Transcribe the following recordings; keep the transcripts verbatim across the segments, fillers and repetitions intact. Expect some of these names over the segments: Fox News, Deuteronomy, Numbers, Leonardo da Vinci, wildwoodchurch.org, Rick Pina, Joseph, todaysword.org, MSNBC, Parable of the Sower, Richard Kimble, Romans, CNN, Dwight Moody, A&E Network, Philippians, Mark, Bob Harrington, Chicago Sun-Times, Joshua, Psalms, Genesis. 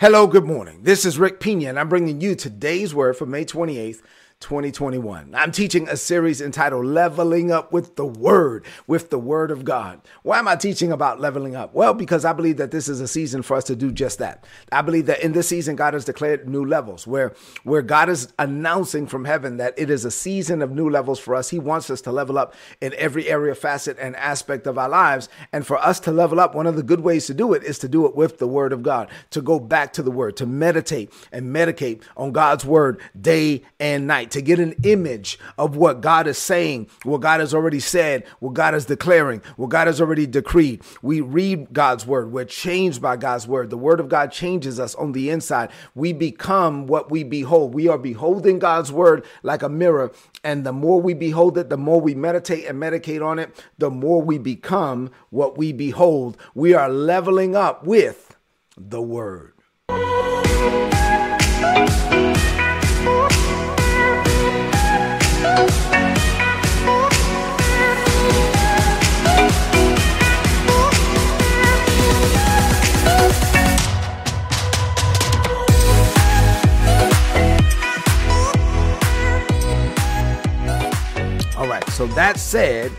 Hello, good morning. This is Rick Pina, and I'm bringing you today's word for May twenty-eighth, twenty twenty-one. I'm teaching a series entitled Leveling Up with the Word, with the Word of God. Why am I teaching about leveling up? Well, because I believe that this is a season for us to do just that. I believe that in this season, God has declared new levels where, where God is announcing from heaven that it is a season of new levels for us. He wants us to level up in every area, facet, and aspect of our lives. And for us to level up, one of the good ways to do it is to do it with the Word of God, to go back to the Word, to meditate and medicate on God's Word day and night, to get an image of what God is saying, what God has already said, what God is declaring, what God has already decreed. We read God's word. We're changed by God's word. The word of God changes us on the inside. We become what we behold. We are beholding God's word like a mirror. And the more we behold it, the more we meditate and medicate on it, the more we become what we behold. We are leveling up with the word. So that said,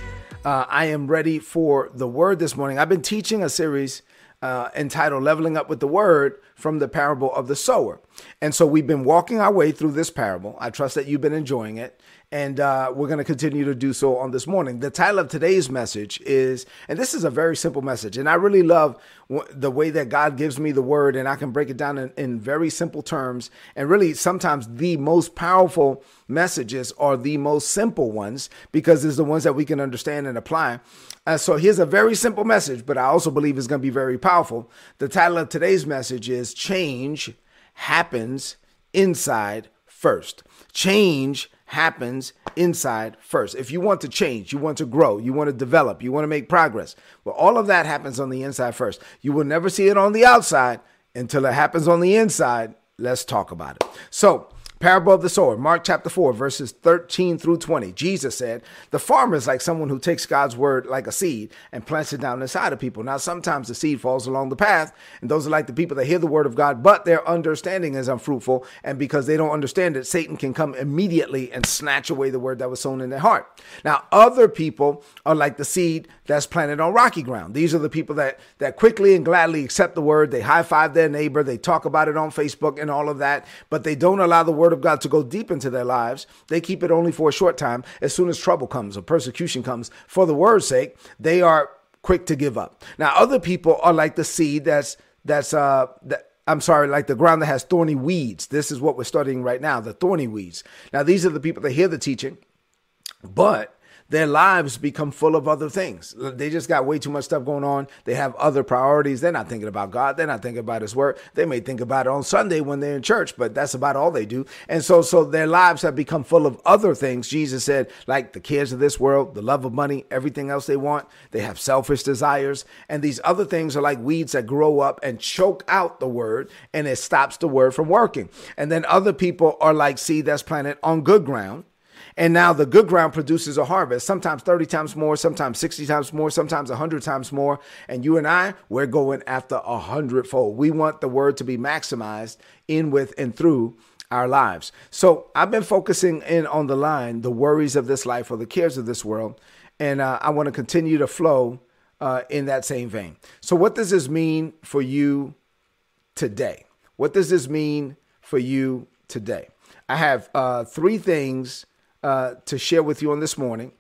uh, I am ready for the word this morning. I've been teaching a series uh, entitled Leveling Up with the Word from the Parable of the Sower. And so we've been walking our way through this parable. I trust that you've been enjoying it. And uh, we're going to continue to do so on this morning. The title of today's message is, and this is a very simple message, and I really love w- the way that God gives me the word, and I can break it down in, in very simple terms. And really, sometimes the most powerful messages are the most simple ones, because it's the ones that we can understand and apply. Uh, so here's a very simple message, but I also believe it's going to be very powerful. The title of today's message is Change Happens Inside First. Change happens inside first. If you want to change, you want to grow, you want to develop, you want to make progress, well, all of that happens on the inside first. You will never see it on the outside until it happens on the inside. Let's talk about it. So, Parable of the Sower, Mark chapter four, verses thirteen through twenty. Jesus said, the farmer is like someone who takes God's word like a seed and plants it down inside of people. Now, sometimes the seed falls along the path, and those are like the people that hear the word of God, but their understanding is unfruitful. And because they don't understand it, Satan can come immediately and snatch away the word that was sown in their heart. Now, other people are like the seed that's planted on rocky ground. These are the people that, that quickly and gladly accept the word. They high five their neighbor. They talk about it on Facebook and all of that, but they don't allow the word of God to go deep into their lives. They keep it only for a short time. As soon as trouble comes or persecution comes for the word's sake, they are quick to give up. Now, other people are like the seed that's, that's, uh, that, I'm sorry, like the ground that has thorny weeds. This is what we're studying right now, the thorny weeds. Now, these are the people that hear the teaching, but their lives become full of other things. They just got way too much stuff going on. They have other priorities. They're not thinking about God. They're not thinking about his word. They may think about it on Sunday when they're in church, but that's about all they do. And so, so their lives have become full of other things. Jesus said, like the cares of this world, the love of money, everything else they want. They have selfish desires. And these other things are like weeds that grow up and choke out the word, and it stops the word from working. And then other people are like seed that's planted on good ground. And now the good ground produces a harvest, sometimes thirty times more, sometimes sixty times more, sometimes one hundred times more. And you and I, we're going after a hundredfold. We want the word to be maximized in, with, and through our lives. So I've been focusing in on the line, the worries of this life or the cares of this world. And uh, I want to continue to flow uh, in that same vein. So what does this mean for you today? What does this mean for you today? I have uh, three things Uh, to share with you on this morning.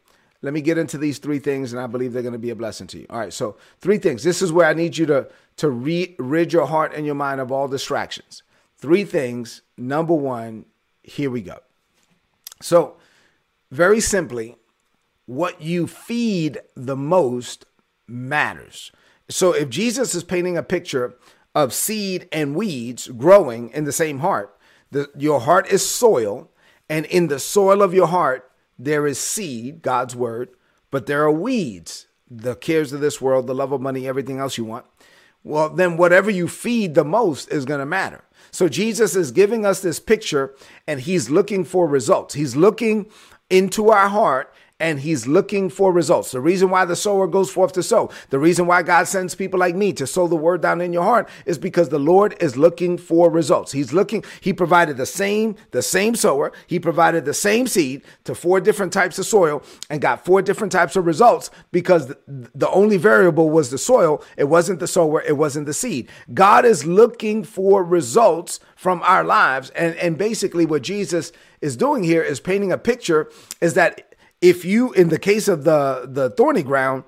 Let me get into these three things, and I believe they're going to be a blessing to you. All right, so three things. This is where I need you to, to re- rid your heart and your mind of all distractions. Three things. Number one, here we go. So very simply, what you feed the most matters. So if Jesus is painting a picture of seed and weeds growing in the same heart, the, your heart is soil. And in the soil of your heart, there is seed, God's word, but there are weeds, the cares of this world, the love of money, everything else you want. Well, then whatever you feed the most is going to matter. So Jesus is giving us this picture, and he's looking for results. He's looking into our heart and he's looking for results. The reason why the sower goes forth to sow, the reason why God sends people like me to sow the word down in your heart, is because the Lord is looking for results. He's looking, he provided the same, the same sower. He provided the same seed to four different types of soil and got four different types of results, because the, the only variable was the soil. It wasn't the sower. It wasn't the seed. God is looking for results from our lives. And, and basically what Jesus is doing here is painting a picture, is that if you, in the case of the, the thorny ground,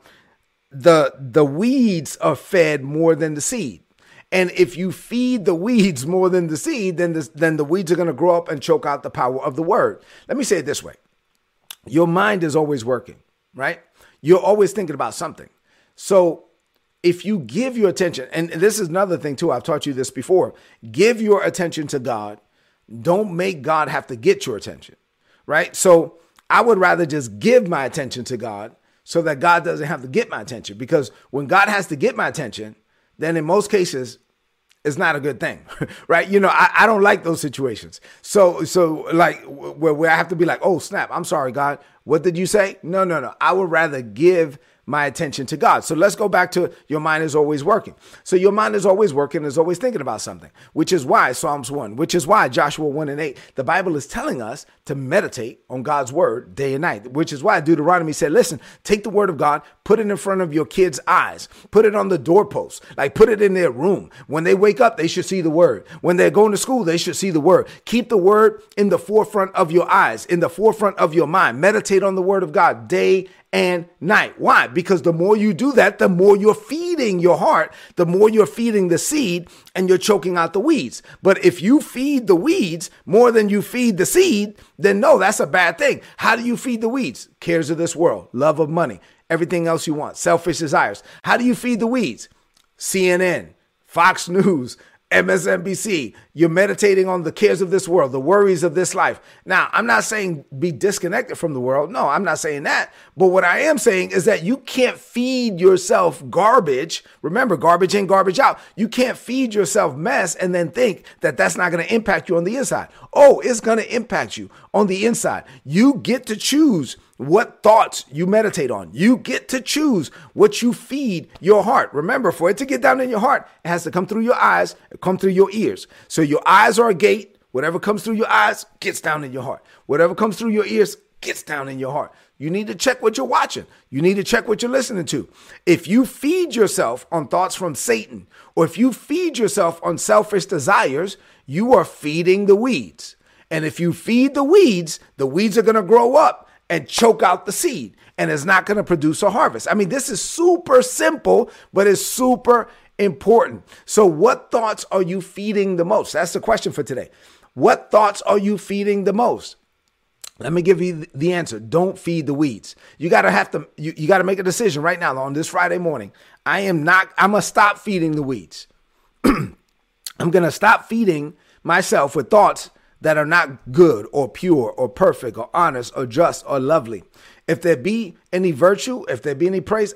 the, the weeds are fed more than the seed. And if you feed the weeds more than the seed, then, this, then the weeds are going to grow up and choke out the power of the word. Let me say it this way. Your mind is always working, right? You're always thinking about something. So if you give your attention, and this is another thing too, I've taught you this before, give your attention to God. Don't make God have to get your attention, right? So I would rather just give my attention to God so that God doesn't have to get my attention, because when God has to get my attention, then in most cases, it's not a good thing, right? You know, I, I don't like those situations. So, so like where, where I have to be like, oh, snap, I'm sorry, God. What did you say? No, no, no. I would rather give my attention to God. So let's go back to your mind is always working. So your mind is always working, is always thinking about something, which is why Psalms one, which is why Joshua one and eight, the Bible is telling us to meditate on God's word day and night, which is why Deuteronomy said, listen, take the word of God, put it in front of your kids' eyes, put it on the doorpost, like put it in their room. When they wake up, they should see the word. When they're going to school, they should see the word. Keep the word in the forefront of your eyes, in the forefront of your mind. Meditate on the word of God day and night. Why? Because the more you do that, the more you're feeding your heart, the more you're feeding the seed, and you're choking out the weeds. But if you feed the weeds more than you feed the seed, then no, that's a bad thing. How do you feed the weeds? Cares of this world, love of money, everything else you want, selfish desires. How do you feed the weeds? C N N, Fox News, M S N B C. You're meditating on the cares of this world, the worries of this life. Now, I'm not saying be disconnected from the world. No, I'm not saying that. But what I am saying is that you can't feed yourself garbage. Remember, garbage in, garbage out. You can't feed yourself mess and then think that that's not going to impact you on the inside. Oh, it's going to impact you on the inside. You get to choose what thoughts you meditate on. You get to choose what you feed your heart. Remember, for it to get down in your heart, it has to come through your eyes, come through your ears. So your eyes are a gate. Whatever comes through your eyes gets down in your heart. Whatever comes through your ears gets down in your heart. You need to check what you're watching. You need to check what you're listening to. If you feed yourself on thoughts from Satan, or if you feed yourself on selfish desires, you are feeding the weeds. And if you feed the weeds, the weeds are going to grow up and choke out the seed, and it's not going to produce a harvest. I mean, this is super simple, but it's super important. So what thoughts are you feeding the most? That's the question for today. What thoughts are you feeding the most? Let me give you the answer. Don't feed the weeds. You got to have to, you, you got to make a decision right now on this Friday morning. I am not, I'm going to stop feeding the weeds. I'm going to stop feeding myself with thoughts that are not good or pure or perfect or honest or just or lovely. If there be any virtue, if there be any praise,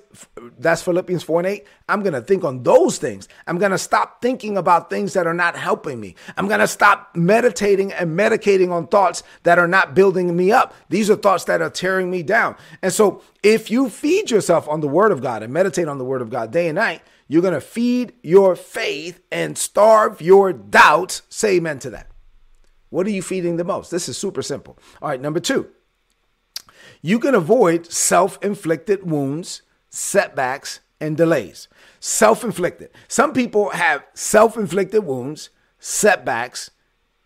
that's Philippians four and eight, I'm going to think on those things. I'm going to stop thinking about things that are not helping me. I'm going to stop meditating and medicating on thoughts that are not building me up. These are thoughts that are tearing me down. And so if you feed yourself on the word of God and meditate on the word of God day and night, you're going to feed your faith and starve your doubts. Say amen to that. What are you feeding the most? This is super simple. All right, number two, you can avoid self-inflicted wounds, setbacks, and delays. Self-inflicted. Some people have self-inflicted wounds, setbacks,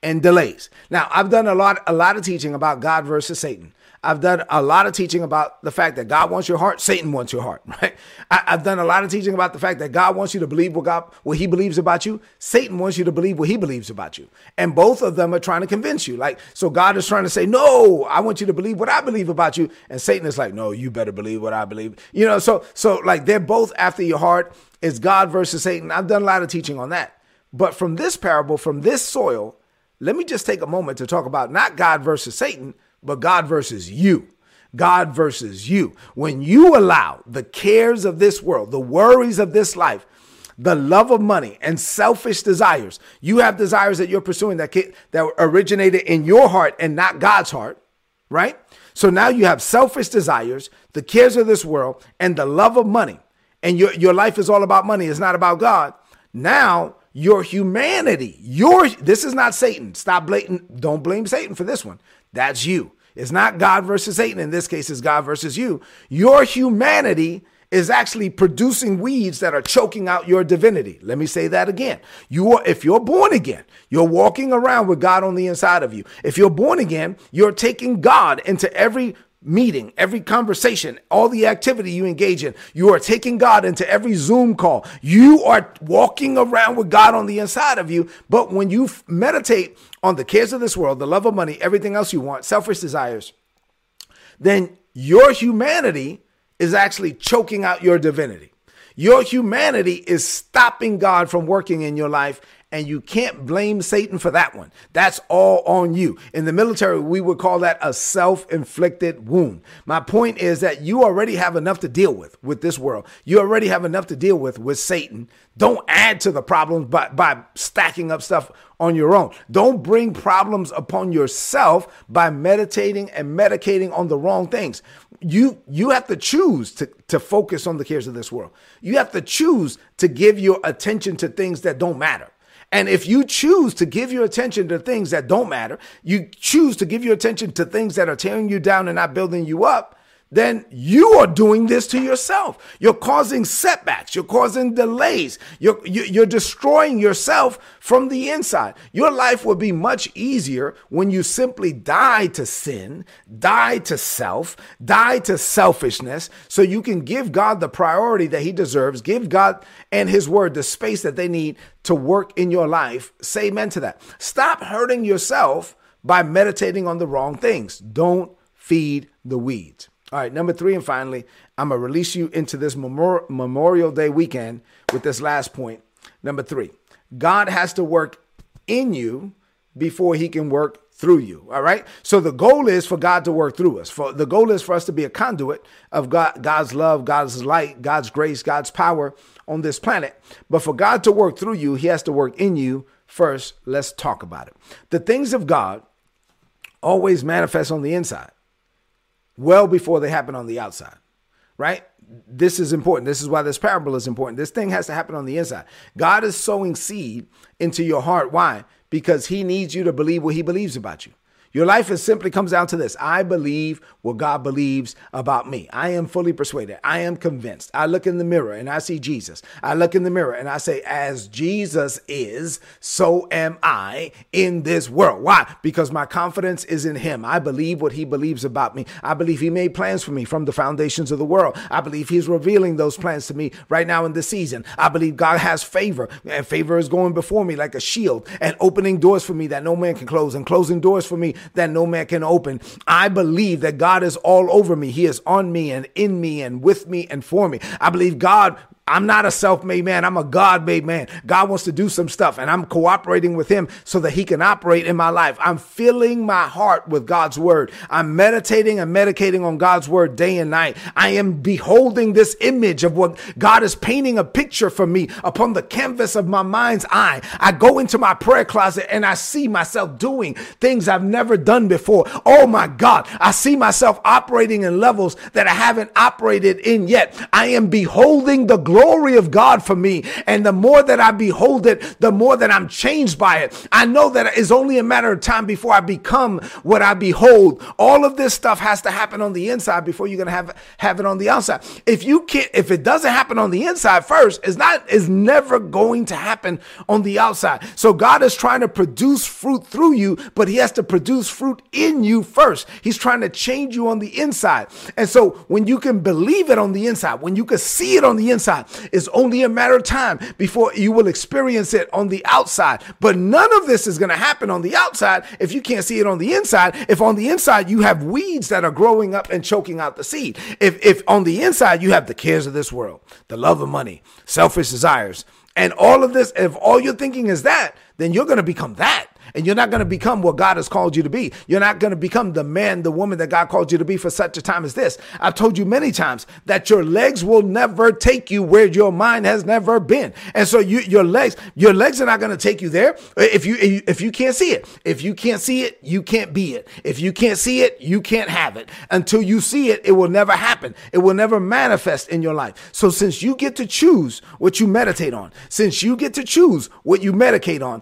and delays. Now, I've done a lot, a lot of teaching about God versus Satan. I've done a lot of teaching about the fact that God wants your heart, Satan wants your heart, right? I, I've done a lot of teaching about the fact that God wants you to believe what God, what he believes about you. Satan wants you to believe what he believes about you. And both of them are trying to convince you. Like, so God is trying to say, no, I want you to believe what I believe about you. And Satan is like, no, you better believe what I believe. You know, so, so like they're both after your heart. It's God versus Satan. I've done a lot of teaching on that. But from this parable, from this soil, let me just take a moment to talk about not God versus Satan, but God versus you, God versus you. When you allow the cares of this world, the worries of this life, the love of money and selfish desires, you have desires that you're pursuing that, that originated in your heart and not God's heart, right? So now you have selfish desires, the cares of this world, and the love of money. And your, your life is all about money. It's not about God. Now your humanity, your, this is not Satan. Stop blatant. Don't blame Satan for this one. That's you. It's not God versus Satan. In this case, it's God versus you. Your humanity is actually producing weeds that are choking out your divinity. Let me say that again. You are, if you're born again, you're walking around with God on the inside of you. If you're born again, you're taking God into every meeting, every conversation, all the activity you engage in. You are taking God into every Zoom call. You are walking around with God on the inside of you. But when you meditate on the cares of this world, the love of money, everything else you want, selfish desires, then your humanity is actually choking out your divinity. Your humanity is stopping God from working in your life, and you can't blame Satan for that one. That's all on you. In the military, we would call that a self-inflicted wound. My point is that you already have enough to deal with, with this world. You already have enough to deal with, with Satan. Don't add to the problems by, by stacking up stuff on your own. Don't bring problems upon yourself by meditating and medicating on the wrong things. You you have to choose to, to focus on the cares of this world. You have to choose to give your attention to things that don't matter. And if you choose to give your attention to things that don't matter, you choose to give your attention to things that are tearing you down and not building you up, then you are doing this to yourself. You're causing setbacks. You're causing delays. You're, you're destroying yourself from the inside. Your life would be much easier when you simply die to sin, die to self, die to selfishness, so you can give God the priority that he deserves, give God and his word the space that they need to work in your life. Say amen to that. Stop hurting yourself by meditating on the wrong things. Don't feed the weeds. All right, number three, and finally, I'm going to release you into this Memor- Memorial Day weekend with this last point. Number three, God has to work in you before he can work through you. All right. So the goal is for God to work through us. For the goal is for us to be a conduit of God, God's love, God's light, God's grace, God's power on this planet. But for God to work through you, he has to work in you first. Let's talk about it. The things of God always manifest on the inside well before they happen on the outside, right? This is important. This is why this parable is important. This thing has to happen on the inside. God is sowing seed into your heart. Why? Because he needs you to believe what he believes about you. Your life is simply comes down to this. I believe what God believes about me. I am fully persuaded. I am convinced. I look in the mirror and I see Jesus. I look in the mirror and I say, as Jesus is, so am I in this world. Why? Because my confidence is in him. I believe what he believes about me. I believe he made plans for me from the foundations of the world. I believe he's revealing those plans to me right now in this season. I believe God has favor, and favor is going before me like a shield and opening doors for me that no man can close and closing doors for me that no man can open. I believe that God is all over me. He is on me and in me and with me and for me. I believe God, I'm not a self-made man. I'm a God-made man. God wants to do some stuff, and I'm cooperating with him so that he can operate in my life. I'm filling my heart with God's word. I'm meditating and medicating on God's word day and night. I am beholding this image of what God is painting a picture for me upon the canvas of my mind's eye. I go into my prayer closet and I see myself doing things I've never done before. Oh my God. I see myself operating in levels that I haven't operated in yet. I am beholding the glory glory of God for me. And the more that I behold it, the more that I'm changed by it. I know that it's only a matter of time before I become what I behold. All of this stuff has to happen on the inside before you're going to have, have it on the outside. If you can't, if it doesn't happen on the inside first, it's not, it's never going to happen on the outside. So God is trying to produce fruit through you, but he has to produce fruit in you first. He's trying to change you on the inside. And so when you can believe it on the inside, when you can see it on the inside, it's only a matter of time before you will experience it on the outside. But none of this is going to happen on the outside if you can't see it on the inside. If on the inside you have weeds that are growing up and choking out the seed. If if on the inside you have the cares of this world, the love of money, selfish desires, and all of this, if all you're thinking is that, then you're going to become that. And you're not going to become what God has called you to be. You're not going to become the man, the woman that God called you to be for such a time as this. I've told you many times that your legs will never take you where your mind has never been. And so you, your legs, your legs are not going to take you there. If you, if you can't see it, if you can't see it, you can't be it. If you can't see it, you can't have it. Until you see it, it will never happen. It will never manifest in your life. So since you get to choose what you meditate on, since you get to choose what you medicate on,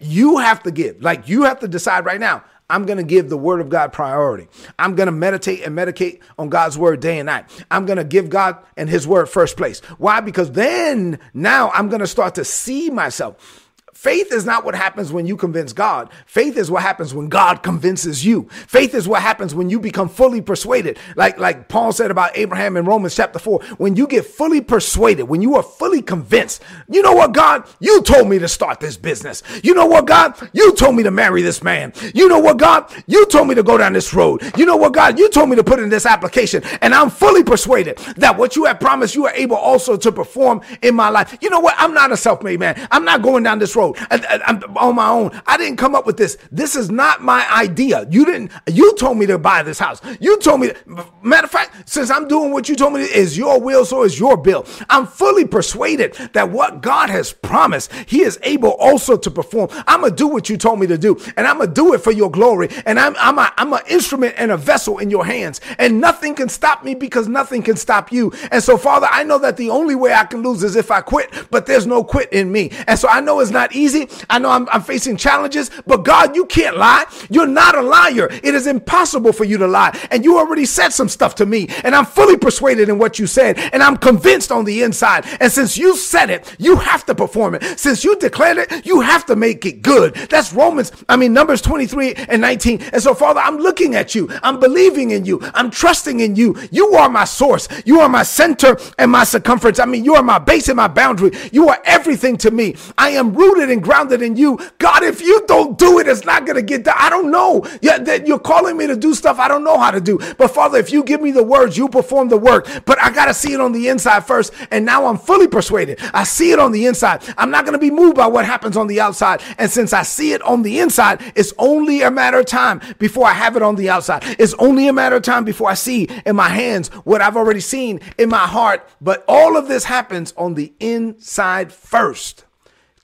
you have to give. Like, you have to decide right now, I'm going to give the word of God priority. I'm going to meditate and medicate on God's word day and night. I'm going to give God and his word first place. Why? Because then now I'm going to start to see myself. Faith is not what happens when you convince God. Faith is what happens when God convinces you. Faith is what happens when you become fully persuaded. Like, like Paul said about Abraham in Romans chapter four, when you get fully persuaded, when you are fully convinced, you know what, God, you told me to start this business. You know what, God, you told me to marry this man. You know what, God, you told me to go down this road. You know what, God, you told me to put in this application. And I'm fully persuaded that what you have promised, you are able also to perform in my life. You know what? I'm not a self-made man. I'm not going down this road. I, I, I'm on my own. I didn't come up with this. This is not my idea. You didn't, you told me to buy this house. You told me to, matter of fact, since I'm doing what you told me to, is your will, so is your bill. I'm fully persuaded that what God has promised, he is able also to perform. I'm going to do what you told me to do, and I'm going to do it for your glory. And I'm, I'm a, I'm an instrument and a vessel in your hands, and nothing can stop me because nothing can stop you. And so, Father, I know that the only way I can lose is if I quit, but there's no quit in me. And so I know it's not easy. easy. I know I'm, I'm facing challenges, but God, you can't lie. You're not a liar. It is impossible for you to lie. And you already said some stuff to me, and I'm fully persuaded in what you said, and I'm convinced on the inside. And since you said it, you have to perform it. Since you declared it, you have to make it good. That's Romans, I mean, Numbers twenty-three and nineteen. And so, Father, I'm looking at you. I'm believing in you. I'm trusting in you. You are my source. You are my center and my circumference. I mean, you are my base and my boundary. You are everything to me. I am rooted and grounded in you. God, if you don't do it, it's not going to get done. I don't know. Yeah, that you're calling me to do stuff I don't know how to do. But Father, if you give me the words, you perform the work. But I got to see it on the inside first. And now I'm fully persuaded. I see it on the inside. I'm not going to be moved by what happens on the outside. And since I see it on the inside, it's only a matter of time before I have it on the outside. It's only a matter of time before I see in my hands what I've already seen in my heart. But all of this happens on the inside first.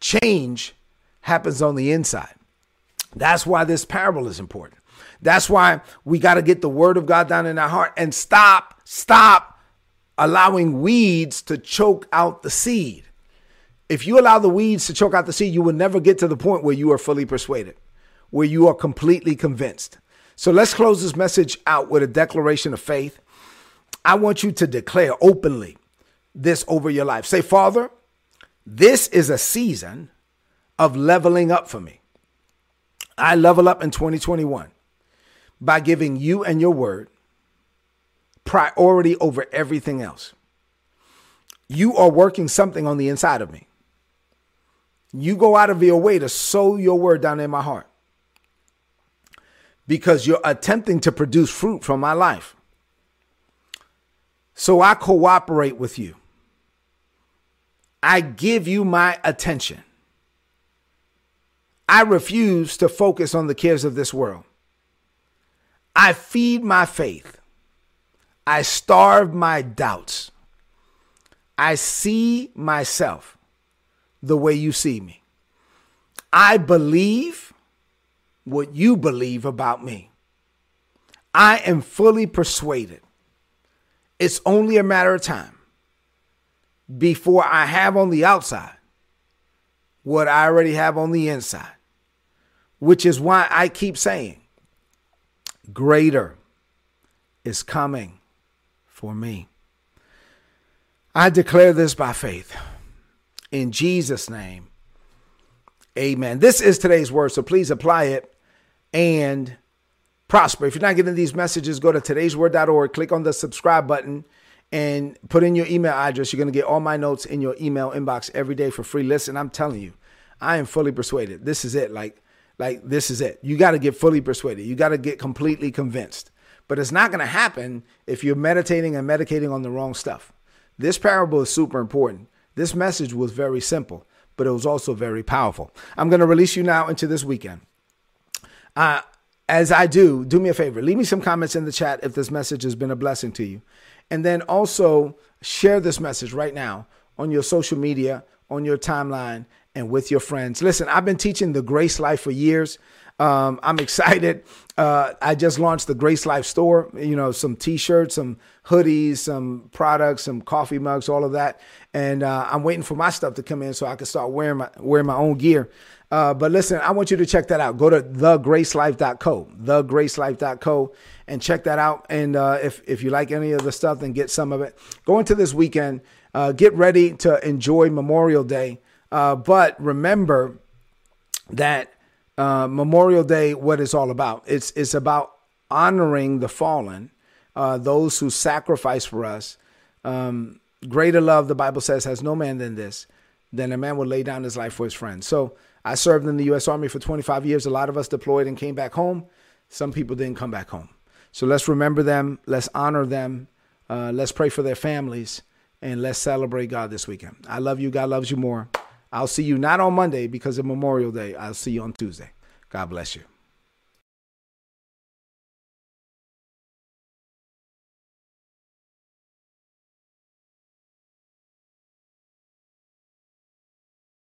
Change happens on the inside. That's why this parable is important. That's why we got to get the word of God down in our heart and stop, stop allowing weeds to choke out the seed. If you allow the weeds to choke out the seed, you will never get to the point where you are fully persuaded, where you are completely convinced. So let's close this message out with a declaration of faith. I want you to declare openly this over your life. Say, Father, this is a season of leveling up for me. I level up in twenty twenty-one by giving you and your word priority over everything else. You are working something on the inside of me. You go out of your way to sow your word down in my heart because you're attempting to produce fruit from my life. So I cooperate with you. I give you my attention. I refuse to focus on the cares of this world. I feed my faith. I starve my doubts. I see myself the way you see me. I believe what you believe about me. I am fully persuaded. It's only a matter of time before I have on the outside what I already have on the inside, which is why I keep saying greater is coming for me. I declare this by faith in Jesus' name. Amen. This is today's word, so please apply it and prosper. If you're not getting these messages, go to today's word dot org, click on the subscribe button, and put in your email address. You're going to get all my notes in your email inbox every day for free. Listen, I'm telling you, I am fully persuaded. This is it. Like, like this is it. You got to get fully persuaded. You got to get completely convinced. But it's not going to happen if you're meditating and medicating on the wrong stuff. This parable is super important. This message was very simple, but it was also very powerful. I'm going to release you now into this weekend. Uh, as I do, do me a favor. Leave me some comments in the chat if this message has been a blessing to you. And then also share this message right now on your social media, on your timeline, and with your friends. Listen, I've been teaching the Grace Life for years. Um, I'm excited. Uh, I just launched the Grace Life store, you know, some T-shirts, some hoodies, some products, some coffee mugs, all of that. And uh, I'm waiting for my stuff to come in so I can start wearing my, wearing my own gear. Uh, but listen, I want you to check that out. Go to the grace life dot co, the grace life dot co, and check that out. And uh, if, if you like any of the stuff, then get some of it. Go into this weekend. Uh, get ready to enjoy Memorial Day. Uh, but remember that Uh, Memorial Day, what it's all about. It's it's about honoring the fallen, uh, those who sacrifice for us. Um, greater love, the Bible says, has no man than this, than a man would lay down his life for his friends. So I served in the U S Army for twenty-five years. A lot of us deployed and came back home. Some people didn't come back home. So let's remember them. Let's honor them. Uh, let's pray for their families. And let's celebrate God this weekend. I love you. God loves you more. I'll see you not on Monday because of Memorial Day. I'll see you on Tuesday. God bless you.